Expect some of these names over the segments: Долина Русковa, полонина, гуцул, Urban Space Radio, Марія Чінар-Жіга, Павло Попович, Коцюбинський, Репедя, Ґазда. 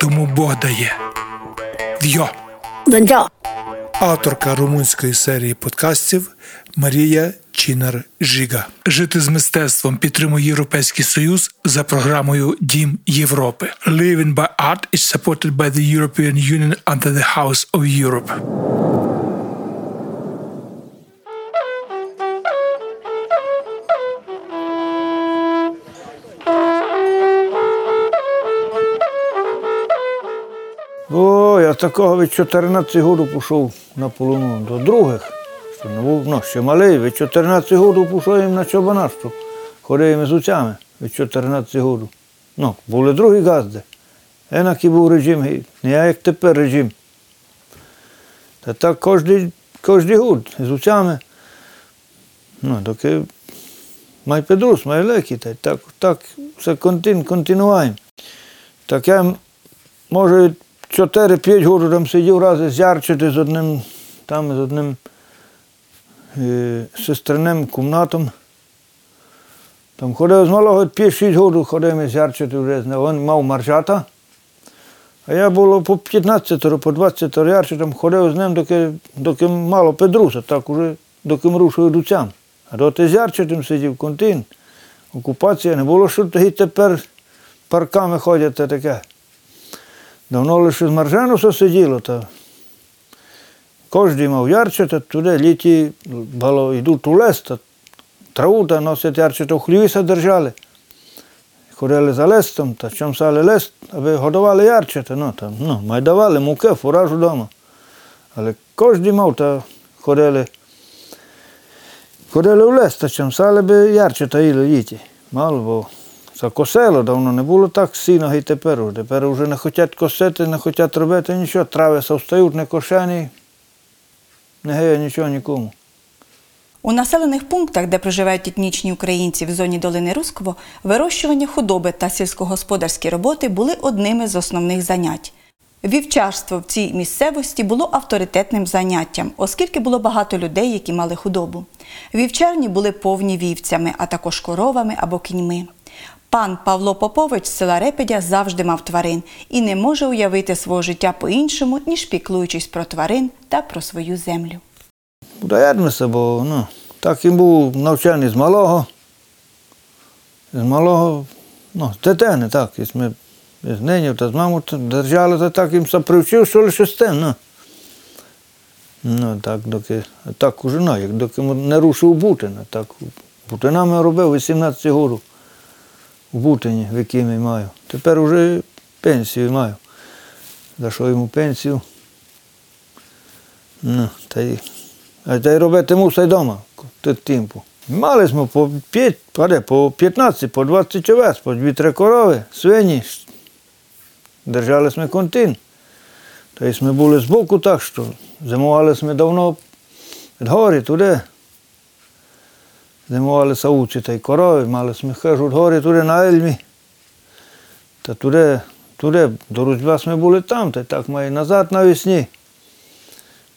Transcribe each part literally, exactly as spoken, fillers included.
тому Бог дає. Вйо! Донця! Авторка румунської серії подкастів Марія Чінар-Жіга. Жити з мистецтвом підтримує Європейський Союз за програмою «Дім Європи». Living by Art is supported by the European Union under the House of Europe. О, я такого від чотирнадцяти років пішов на полону до других. Що не був, ну, ще малий, від чотирнадцяти років пішов їм на чобанарство. Ходив з уцями від чотирнадцяти років. Ну, були другі газди. Енакий був режим, не як тепер режим. Та так кожен год з уцями. Ну, доки май підрус, май лекі, та так, так все контин, континуаємо. Так я, може, чотири-п'ять років там сидів рази зярчити з одним, там з одним е, сестриним кумнатом. Там ходив з малого, п'ять-шість років ходив і зярчити вже. Він мав маржата, а я було по п'ятнадцять, по двадцять ярче, там ходив з ним, доки, доки мало підруса, так уже, доки рушив дуцям. А доти зярчитим сидів, контин, окупація, не було, що тепер парками ходять та таке. Давно лише з маржануса сиділо, та кожен мав ярче, та туди літі було, йдуть у лес, та траву та носять ярче, та в хлівіса держали. Ходили за лес там, та чим сали лес, аби годували ярче, та ну, там, ну, май давали муки, фуражу вдома. Але кожен мав, та ходили, ходили в лес, та чим сали би ярче, та їли літі. Мало було. Це косело давно не було так сіно, і тепер. Тепер вже не хочуть косити, не хочуть робити нічого. Трави совстають, не кошені, не геє нічого нікому. У населених пунктах, де проживають етнічні українці в зоні долини Руського, вирощування худоби та сільськогосподарські роботи були одними з основних занять. Вівчарство в цій місцевості було авторитетним заняттям, оскільки було багато людей, які мали худобу. Вівчарні були повні вівцями, а також коровами або кіньми. Пан Павло Попович з села Репедя завжди мав тварин і не може уявити свого життя по-іншому, ніж піклуючись про тварин та про свою землю. Доєднувся, бо ну, так і був навчений з малого, з малого, ну, з дитини, так, і ми з нинів та з мамою держали, та так їм все привчив, що лише з тим, ну. Ну, так, доки, так уже, ну, як доки не рушив Бутина, так, Бутинами робив вісімнадцять років. У Бутині, в якій я маю. Тепер вже пенсію маю. За що йому пенсію? Ну, та й, та й робити мусить вдома, тут тимпу. Мали ми по, п'ять, по п'ятнадцять, по двадцять овець, по дві-три корови, свині. Держали ми контин. Та й ми були збоку так, що зимували ми давно від горі туди. Зимували сауці та й корови, мали ми хижу в горі туди на Ельмі. Та туди, туди, до Рудьба ми були там, та й так ми і назад навесні.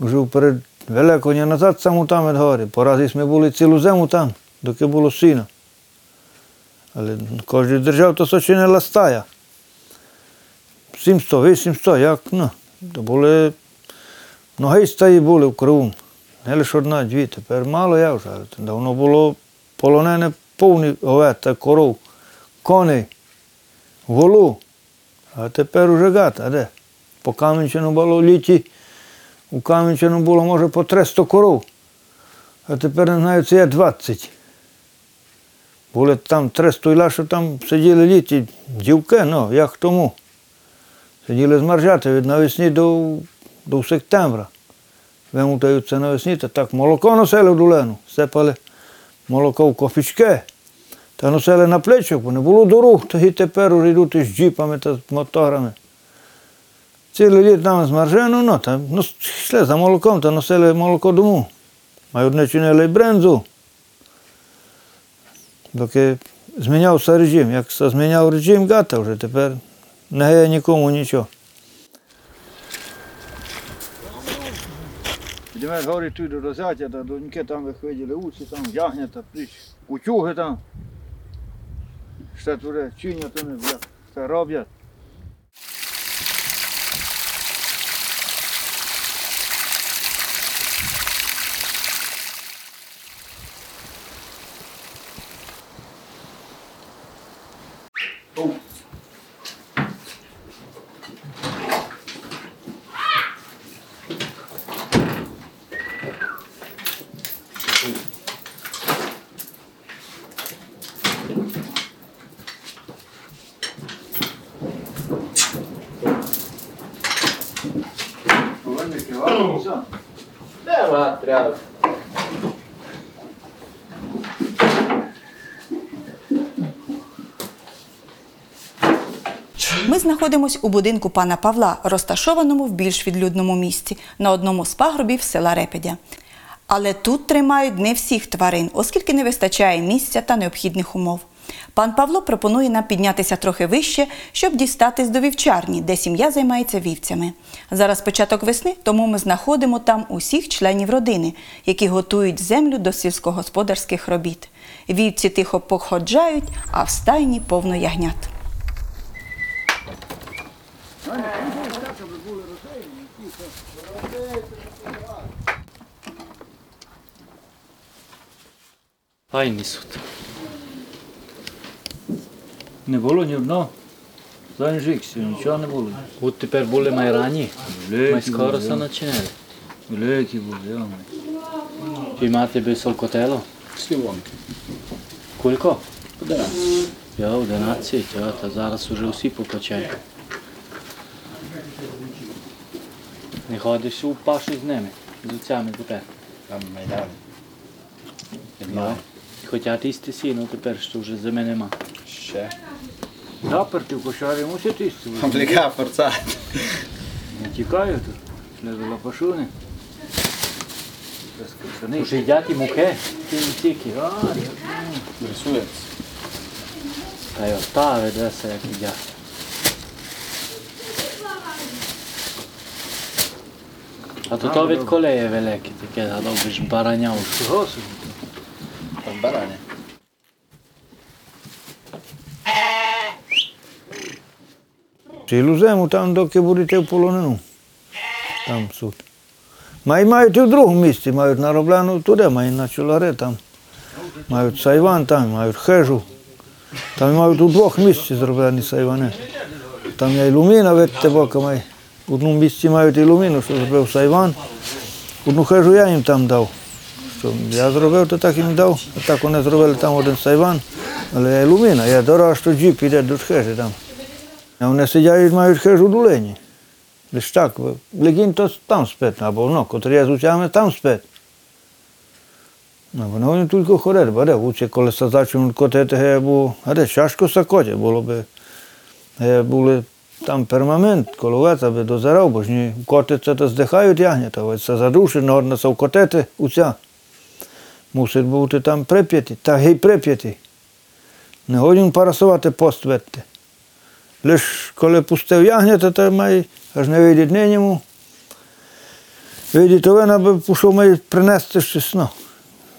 Вже перед Великодня назад саме там від горі. Поразі ми були цілу зиму там, доки було сіно. Але кожен держав то сочини ластая. сімсот, вісімсот, як, ну, то були, ноги стаї були в криву. Не лише одна-дві, тепер мало я вже. Давно було полонене повні овець та коров, коней, волу. А тепер уже гад, а де? По Кам'янщину було літі, у Кам'янщину було, може, по триста коров. А тепер, не знаю, це є двадцять. Були там триста і лаше, там сиділи літі, дівки, ну, як тому. Сиділи з маржати від навесні до, до сентября. Вимутаються навесні, та так молоко носили в долину, сипали молоко в кофічки, та носили на плечах, бо не було дорог, і тепер йдуть із джіпами та з моторами. Цілий літ там з маржену, ну, там, ну, йшли за молоком, та носили молоко дому. А одне чинили брензу. Доки змінявся режим. Як зміняв режим, гата вже, тепер не гає нікому нічого. Підіймаєш гори туди до зятя, та доньки там виходили уці, там ягнята, пліч, утюги там. Ще туди чинять, вони все роблять. Ми знаходимось у будинку пана Павла, розташованому в більш відлюдному місці, на одному з пагорбів села Репедя. Але тут тримають не всіх тварин, оскільки не вистачає місця та необхідних умов. Пан Павло пропонує нам піднятися трохи вище, щоб дістатись до вівчарні, де сім'я займається вівцями. Зараз початок весни, тому ми знаходимо там усіх членів родини, які готують землю до сільськогосподарських робіт. Вівці тихо походжають, а в стайні повно ягнят. Хай несуть. Не було ні одного. Занжикся, нічого не було. От тепер були май рані. Май скоро се начинали. Великі були, я май. Чи мати би солкотело? Слівонки. Кілько? Одинадцять. Я, одинадцять, та зараз уже усі покачають. Не ходиш у пашу з ними, з оцями тепер. Там майдан. Майдан. Хоча тісти сіно тепер, що вже зими нема. Ще. Заперти в кошарі мусять тісти. Обліка порцати. Не тікають тут. Шлезу лапашуни. Уже йдять і муки. Ті не тільки. Рисується. Та й остави десь, як йдять. А то то від колеє велике таке, задовбиш бараня у чого собі? Там бараня. Цілу зиму там, доки будете в полонину. Там суд. Май мають і в другому місці, мають на Робляну туди, мають на Чолари там. Мають Сайван там, мають Хежу. Там мають у двох місці зроблені Сайвани. Там є і Луміна, видите, бока має. В одному місці мають і Луміну, що зробив Сайван. Одну хижу я їм там дав. Що я зробив, то так їм дав. Так вони зробили там один Сайван. Але я і Луміна, я дорога, що джіп йде до хижі там. А вони сидять і мають хижу в долині. Лише так, легінь то там спить, або воно, котрі я з учами, там спить. А воно вони тільки ходять, бо де вучі, коли сазачим котити, я був, а де чашку сакоті було би. Я були там пермамент, коловець, аби дозирав, бо ж ні, котиться та здихають ягнята, ось це задушить, нагорно це вкотити, уця. Мусить бути там прип'яті, та гей прип'яті. Не годін парасувати пост ведти. Лиш коли пустив ягнята, то має, аж не вийде дні йому. Вийде товина, аби пішов має принести щось сіно.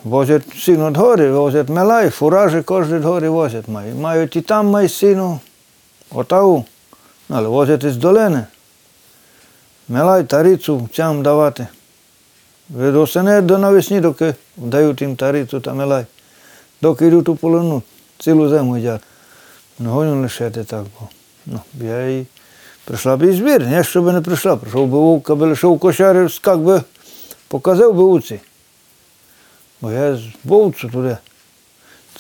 Возять сіно від гори, возять мела і фуражі, кожен від гори возять має. Мають і там має сіно, отаву. Але возять із долини, мелай тарицю цям давати. Від осени до навесні, доки дають їм тарицю та мелай, доки йдуть у полону, цілу зиму їдять. Не гоню лишити так, бо ну, я і прийшла б і збір, я ще б не прийшла, прийшов би вовк, аби лише в кошарі, скак би, показав би вовці. Бо я з вовцю туди,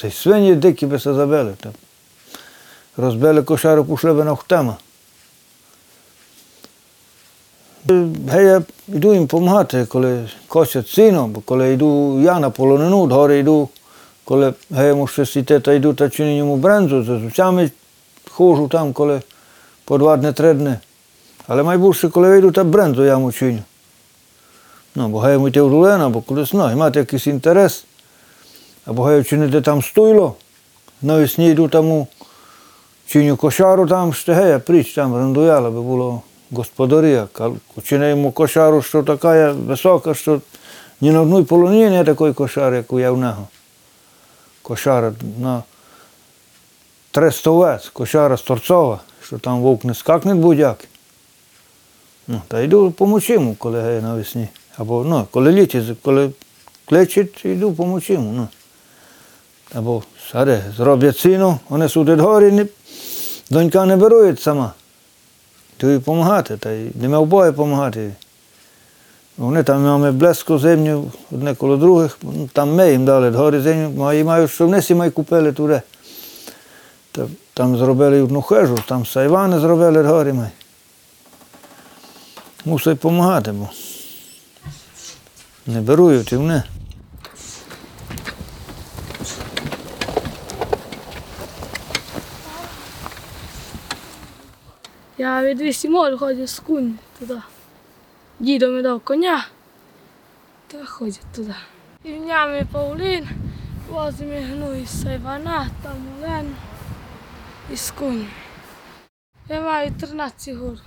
цей свині дикі би се забили. Розбили кошари, пішли би на хтема. Я йду їм допомагати, коли косять сіно, бо коли йду я на полонину, догори йду, коли йому щось йти, та йду та чиню йому брензу, з зубцями ходжу там, коли по два дні, три дні. Але майбутнє, коли вийду, та бренду яму чиню. Ну, або гаю йти в рулен, або кудись, ну, і мати якийсь інтерес, або гаю чинити там стойло, навесні йду тому, чиню кошару там, штегея, пріч там рендуяла, би було господарія. Чинимо кошару, що така висока, що ні на одній полоні не такої кошари, як у явного. Кошара на трестовець, кошара сторцова, що там вовк не скакне будь-як. Ну, та йду помочимо, коли геє навесні. Або, ну, коли літить, коли кличить, йду помочимо. Ну. Або, саде, зроблять сіно, вони судять горі, не... донька не берує сама. Йду їй допомагати, та й не мав бою допомагати. Вони там мають блеску зимню, одне коло других, там ми їм дали горі зимню, а їм мають, що вони сімей купили туди. Та, там зробили одну хижу, там сайвани зробили горі май. Мусить допомагати, бо не беруть і вони. Я від вісім років ходив з куні туди. Дідо мені дав коня, та ходять туди. І внями павлін, возимо гну із сайвана, там олен, із куні. Я маю тринадцять гор.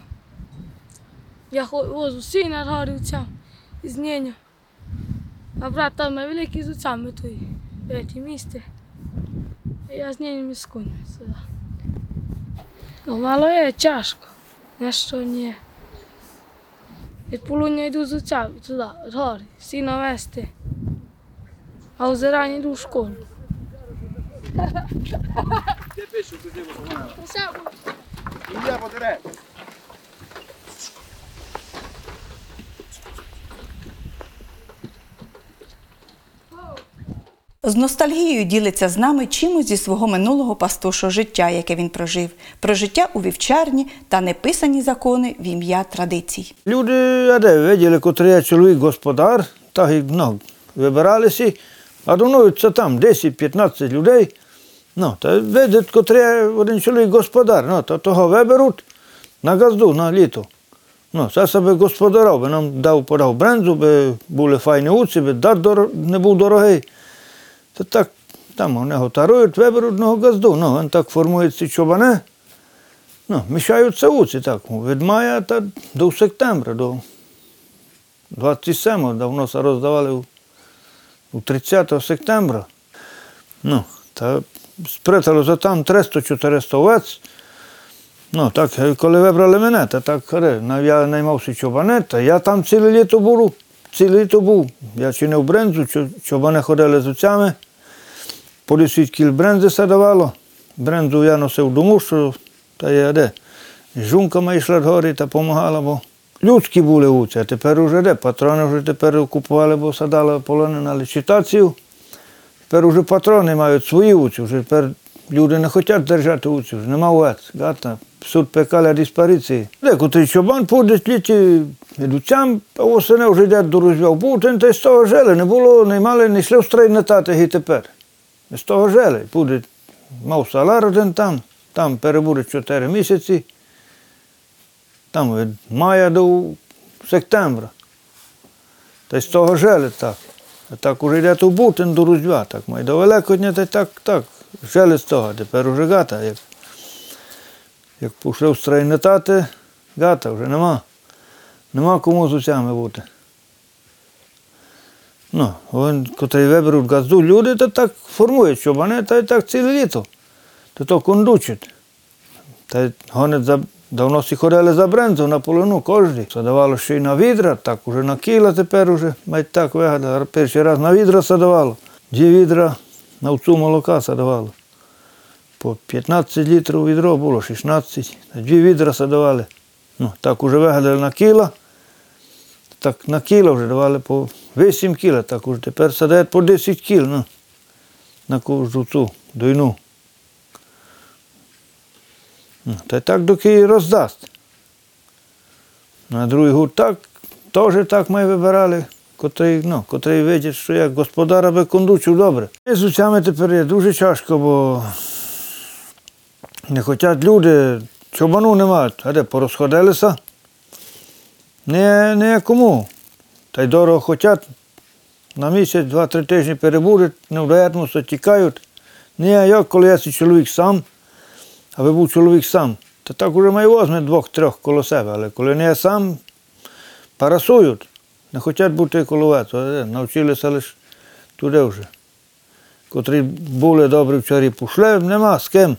Я возу сина горівцям із Нєня. А брат там великий з отцями той, третє місце. Я з Нєнем із куні сюди. Ну, мало є тяжко, не що ні. Від полудня йду з отцями туди, з гори, сіна вести. А у зерань йду в школу. Де пишу, куди вона? Ім'я подере. З ностальгією ділиться з нами чимось зі свого минулого пастушого життя, яке він прожив. Про життя у вівчарні та неписані закони в ім'я традицій. Люди, а де, виділи, котрий чоловік господар, так і ну, вибиралися, а донуються там десять-п'ятнадцять людей. Ну, та видять, котрий один чоловік господар, ну, то того виберуть на газду, на літо. Ну, це себе господарав, би нам дав, подав брензу, би були файні уці, би дар дор... не був дорогий. Та так, там вони готарують, виберуть одного газду. Ну, вони так формують ці чобани. Ну, мішаються уці так, від мая та до сентября, до двадцять сьомого, давно це роздавали у тридцятого сентября. Ну, та спрятали за там триста-чотириста овець. Ну, так, коли вибрали мене, та так, я наймався чобани, та я там ціле літо був. Ціле літо був. Я чинив брензу, чобани ходили з отцями. По десять кіл брензи се давало. Брензу я носив дому, що та я де. Жунка моя йшла догорі та допомагала, бо людські були вуці, а тепер уже де. Патрони вже тепер купували, бо садали полони на лічитацію. Тепер уже патрони мають свої вуці, вже тепер люди не хочуть держати вуці, вже нема овець. Гата, суд пекаля диспариції. Декотрий чобан ходить літі. Ідуцям, а осені вже йдуть до розв'яв. Бутин, та й з того жили, не було, не мали, не йшли в стрейнатати і тепер. З того жили. Буде, мав салар один там, там перебуде чотири місяці, там від мая до сентября. Та й з того жили так. А так уже йдуть у Бутин до розв'я, так май до Великодня, та й так, так, жили з того. Тепер уже гата, як, як пішли в стрейнатати, гата вже нема. Нема кому з усями бути. Ну, вони, котрі виберуть газду, люди, то так формують, щоб вони та й так ціле літо. То то кондучать. Та вони за... давно всі ходили за брензу на полону, кожен. Садавало ще й на відра, так уже на кіла тепер уже, мать так вигадала. Перший раз на відра садавало. Дві відра на овцу молока садавало. По п'ятнадцять літрів відро було, шістнадцять. Дві відра садавали. Ну, так уже вигадали на кіла. Так на кіла вже давали по вісім кіла, так уже тепер садають по десять кіл, ну, на кожну цю дойну. Ну, та й так доки роздасть. На другий гурт так, теж так ми вибирали, котрий, ну, котрий видять, що як господар аби кондучив добре. І з усями тепер є дуже тяжко, бо не хочуть люди, чобану немає, а де порозходилися, Не, не кому. Та й дорого хочуть, на місяць, два-три тижні перебудуть, не вдаєтмуся, тікають. Ні, я, коли я чоловік сам, аби був чоловік сам, то так уже маю возьме двох-трьох коло себе, але коли не я сам, парасують, не хочуть бути коло вас, навчилися лише туди вже. Котрі були добрі вчорі, пішли, нема з ким.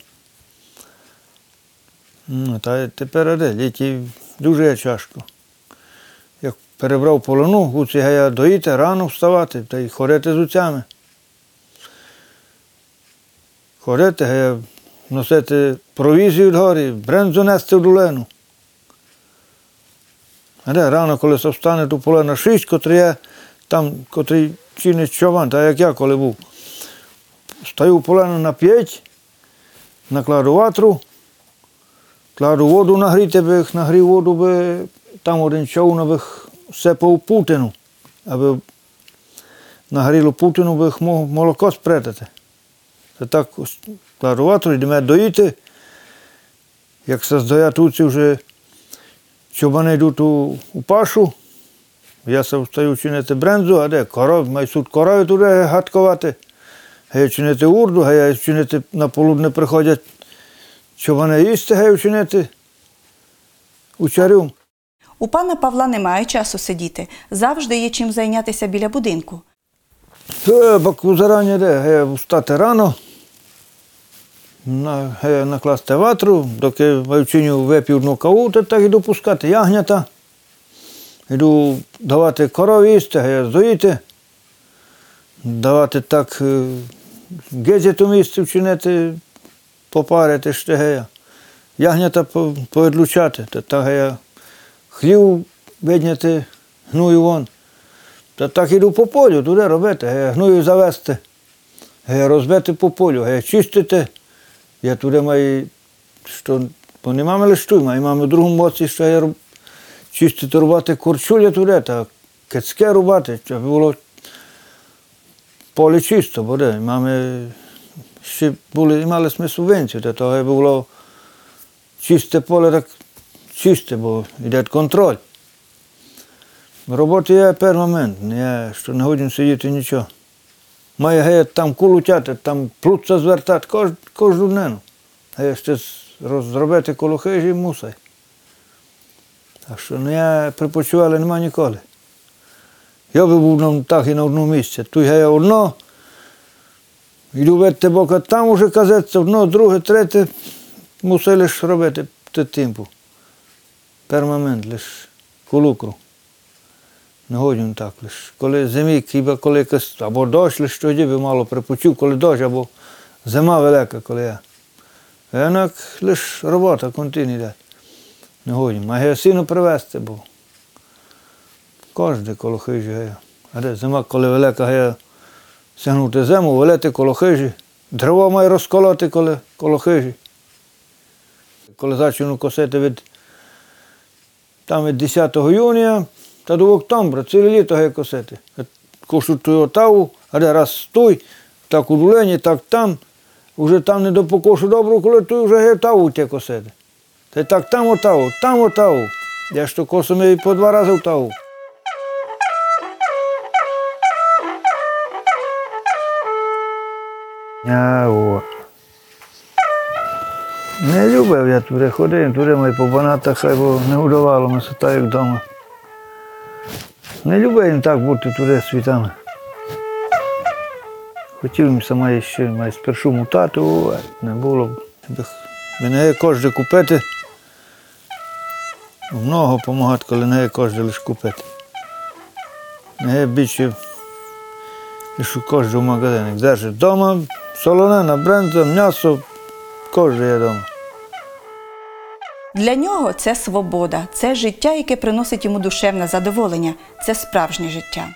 Ну, та тепер де, літі дуже тяжко. Як перебрав полону, гуці гая доїти, рано вставати та й ходити з гуцями. Ходити, гая носити провізію вгорі, брензу нести в долину. А де, рано, коли се встане до полена шість, котрі я там, котрі чинить чован, та як я коли був. Стаю в полену на п'ять, накладу ватру, кладу воду нагріти бих, нагрів воду би, там один човна бих сипав путину, аби нагріло путину бих мог молоко спретати. Це так кладу ватру, йдемо доїти, як се здоять уці вже чобани йдуть у, у пашу, я се встаю чинити брензу, а де коров, май суд корови туди гадкувати. Гаю чинити урду, гаю чинити, на полудне приходять, що вони їсти, гаю чинити у чарю. У пана Павла немає часу сидіти. Завжди є чим зайнятися біля будинку. Баку зарані йде, гаю встати рано, гаю накласти ватру, доки вивчиню вип'ю одну каву, то так іду пускати ягнята, іду давати корові їсти, гаю здоїти, давати так гезету місце вчинити, попарити штегея, ягнята повідлучати, та так я хлів видняти, гною вон. Та так іду по полю, туди робити, я гною завести, я розбити по полю, я чистити. Я туди маю, що, бо не мами лиш туй, маю мами в другому боці, що я чистити, рубати корчуля туди, та кецьке рубати, щоб було поле чисто буде. Мами ще були, мали ми субвенцію, для того було чисте поле, так чисте, бо йде контроль. Роботи є перманентна, я що не годен сидіти нічого. Має гея там кулутяти, там плутця звертати кож, кожну днину. Гея ще розробити коло хижі мусить. Так що ну, я припочували нема ніколи. Я би був так і на одному місці. Тут я одно, йду вити бока, там уже казеться, одно, друге, третє, мусили ж робити тимпу. Перманент, лише кулукру. Не годен так лише. Коли зимі, хіба коли якось, або дощ, лише тоді би мало припочив, коли дощ, або зима велика, коли я. Інак лише робота континує йде. Не годен. А я сіну привезти, бо кожен коло хижі гея. А де зима, коли велика гея, сягнути зиму, велити коло хижі. Дрова має розколоти коло, коло хижі. Коли почну косити від, там від десятого іюня та до октября, ціле літо гея косити. Кошу ту отаву, а де раз той, так у долині, так там. Уже там не допокошу добру, коли той вже гея таву тє косити. Та й так там отаву, там отаву. Я ж то косимо і по два рази отаву. А, о. Не любив я туди ходив, туди май по банатах, хай бо не годувало мене так, як вдома. Не любив їм так бути туди світами. Хотів їм сама ще май спершу мутату, не було. Мене є кожен купити. Много допомагати, коли не є кожен лише купити. Не є більше, лише у кожен магазин. Держить вдома. Солонина, бренза, м'ясо, кожен є вдома. Для нього це свобода, це життя, яке приносить йому душевне задоволення. Це справжнє життя.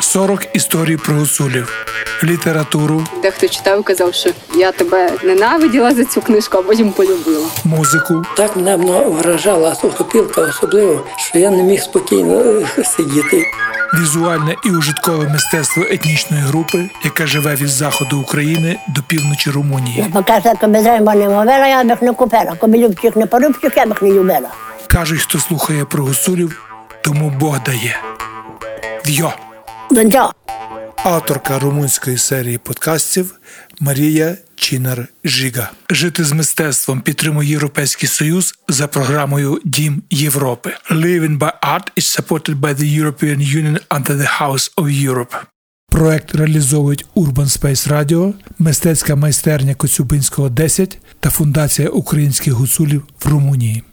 сорок історій про гуцулів літературу, дехто читав, казав, що я тебе ненавиділа за цю книжку, а потім полюбила. Музику. Так мене вражала сухопілка особливо, що я не міг спокійно сидіти. Візуальне і ужиткове мистецтво етнічної групи, яке живе від заходу України до півночі Румунії. Кажуть, хто слухає про гуцулів, тому Бог дає. Вйо! Авторка румунської серії подкастів Марія Чінар-Жіга. Жити з мистецтвом підтримує Європейський Союз за програмою «Дім Європи». Living by Art is supported by the European Union under the House of Europe. Проект реалізовують Urban Space Radio, мистецька майстерня Коцюбинського, десять та Фундація українських гуцулів в Румунії.